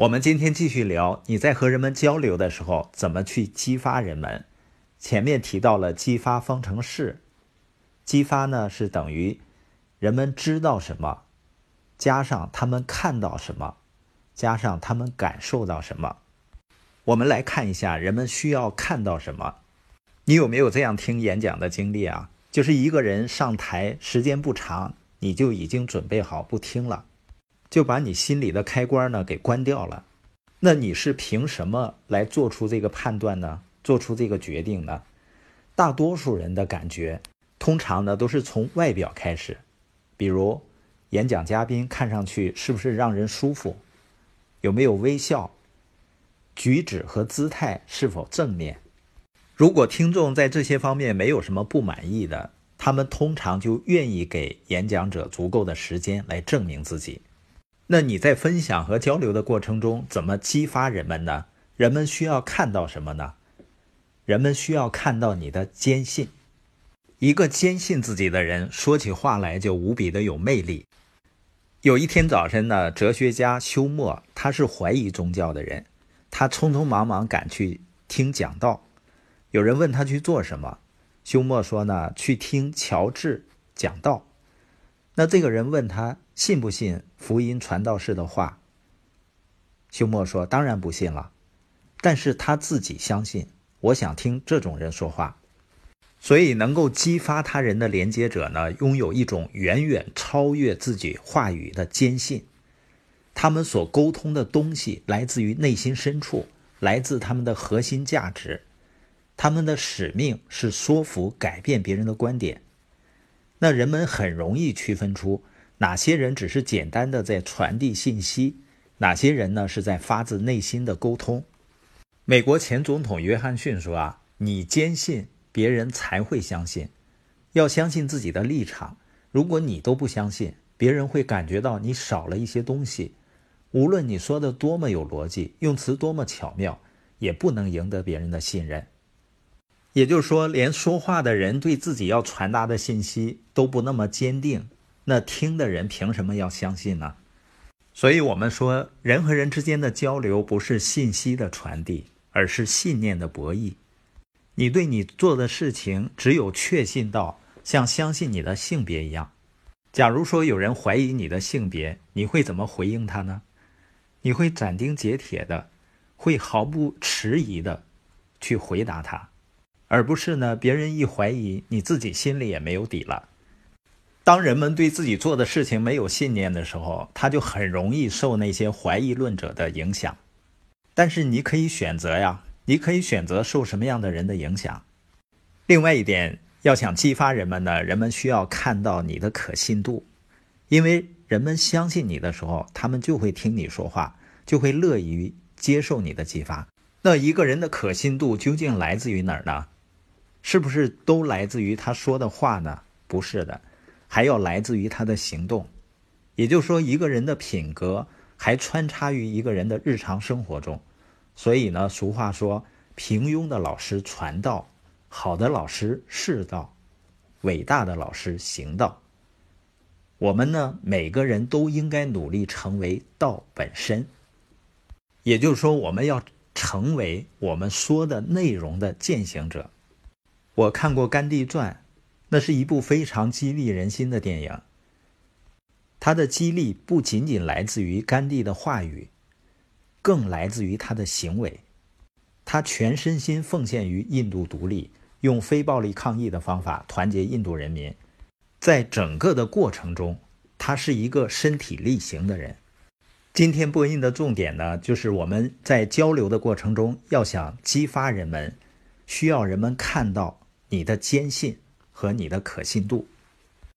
我们今天继续聊你在和人们交流的时候怎么去激发人们。前面提到了激发方程式，激发呢是等于人们知道什么加上他们看到什么加上他们感受到什么。我们来看一下人们需要看到什么。你有没有这样听演讲的经历啊？就是一个人上台时间不长，你就已经准备好不听了，就把你心里的开关呢给关掉了。那你是凭什么来做出这个判断呢？做出这个决定呢？大多数人的感觉通常呢都是从外表开始，比如演讲嘉宾看上去是不是让人舒服，有没有微笑，举止和姿态是否正面。如果听众在这些方面没有什么不满意的，他们通常就愿意给演讲者足够的时间来证明自己。那你在分享和交流的过程中怎么激发人们呢？人们需要看到什么呢？人们需要看到你的坚信。一个坚信自己的人说起话来就无比的有魅力。有一天早晨呢，哲学家休谟，他是怀疑宗教的人，他匆匆忙忙赶去听讲道。有人问他去做什么，休谟说呢，去听乔治讲道。那这个人问他信不信福音传道士的话，休谟说当然不信了，但是他自己相信，我想听这种人说话。所以能够激发他人的连接者呢，拥有一种远远超越自己话语的坚信。他们所沟通的东西来自于内心深处，来自他们的核心价值，他们的使命是说服改变别人的观点。那人们很容易区分出哪些人只是简单的在传递信息，哪些人呢是在发自内心的沟通。美国前总统约翰逊说啊，你坚信别人才会相信，要相信自己的立场。如果你都不相信，别人会感觉到你少了一些东西。无论你说的多么有逻辑，用词多么巧妙，也不能赢得别人的信任。也就是说，连说话的人对自己要传达的信息都不那么坚定，那听的人凭什么要相信呢？所以我们说，人和人之间的交流不是信息的传递，而是信念的博弈。你对你做的事情只有确信到，像相信你的性别一样。假如说有人怀疑你的性别，你会怎么回应他呢？你会斩钉截铁的，会毫不迟疑的去回答他。而不是呢，别人一怀疑，你自己心里也没有底了。当人们对自己做的事情没有信念的时候，他就很容易受那些怀疑论者的影响。但是你可以选择呀，你可以选择受什么样的人的影响。另外一点，要想激发人们呢，人们需要看到你的可信度。因为人们相信你的时候，他们就会听你说话，就会乐于接受你的激发。那一个人的可信度究竟来自于哪儿呢？是不是都来自于他说的话呢？不是的，还要来自于他的行动。也就是说，一个人的品格还穿插于一个人的日常生活中。所以呢，俗话说，平庸的老师传道，好的老师是道，伟大的老师行道。我们呢，每个人都应该努力成为道本身。也就是说，我们要成为我们说的内容的践行者。我看过《甘地传》，那是一部非常激励人心的电影。它的激励不仅仅来自于甘地的话语，更来自于他的行为。他全身心奉献于印度独立，用非暴力抗议的方法团结印度人民。在整个的过程中，他是一个身体力行的人。今天播音的重点呢，就是我们在交流的过程中，要想激发人们，需要人们看到你的坚信和你的可信度。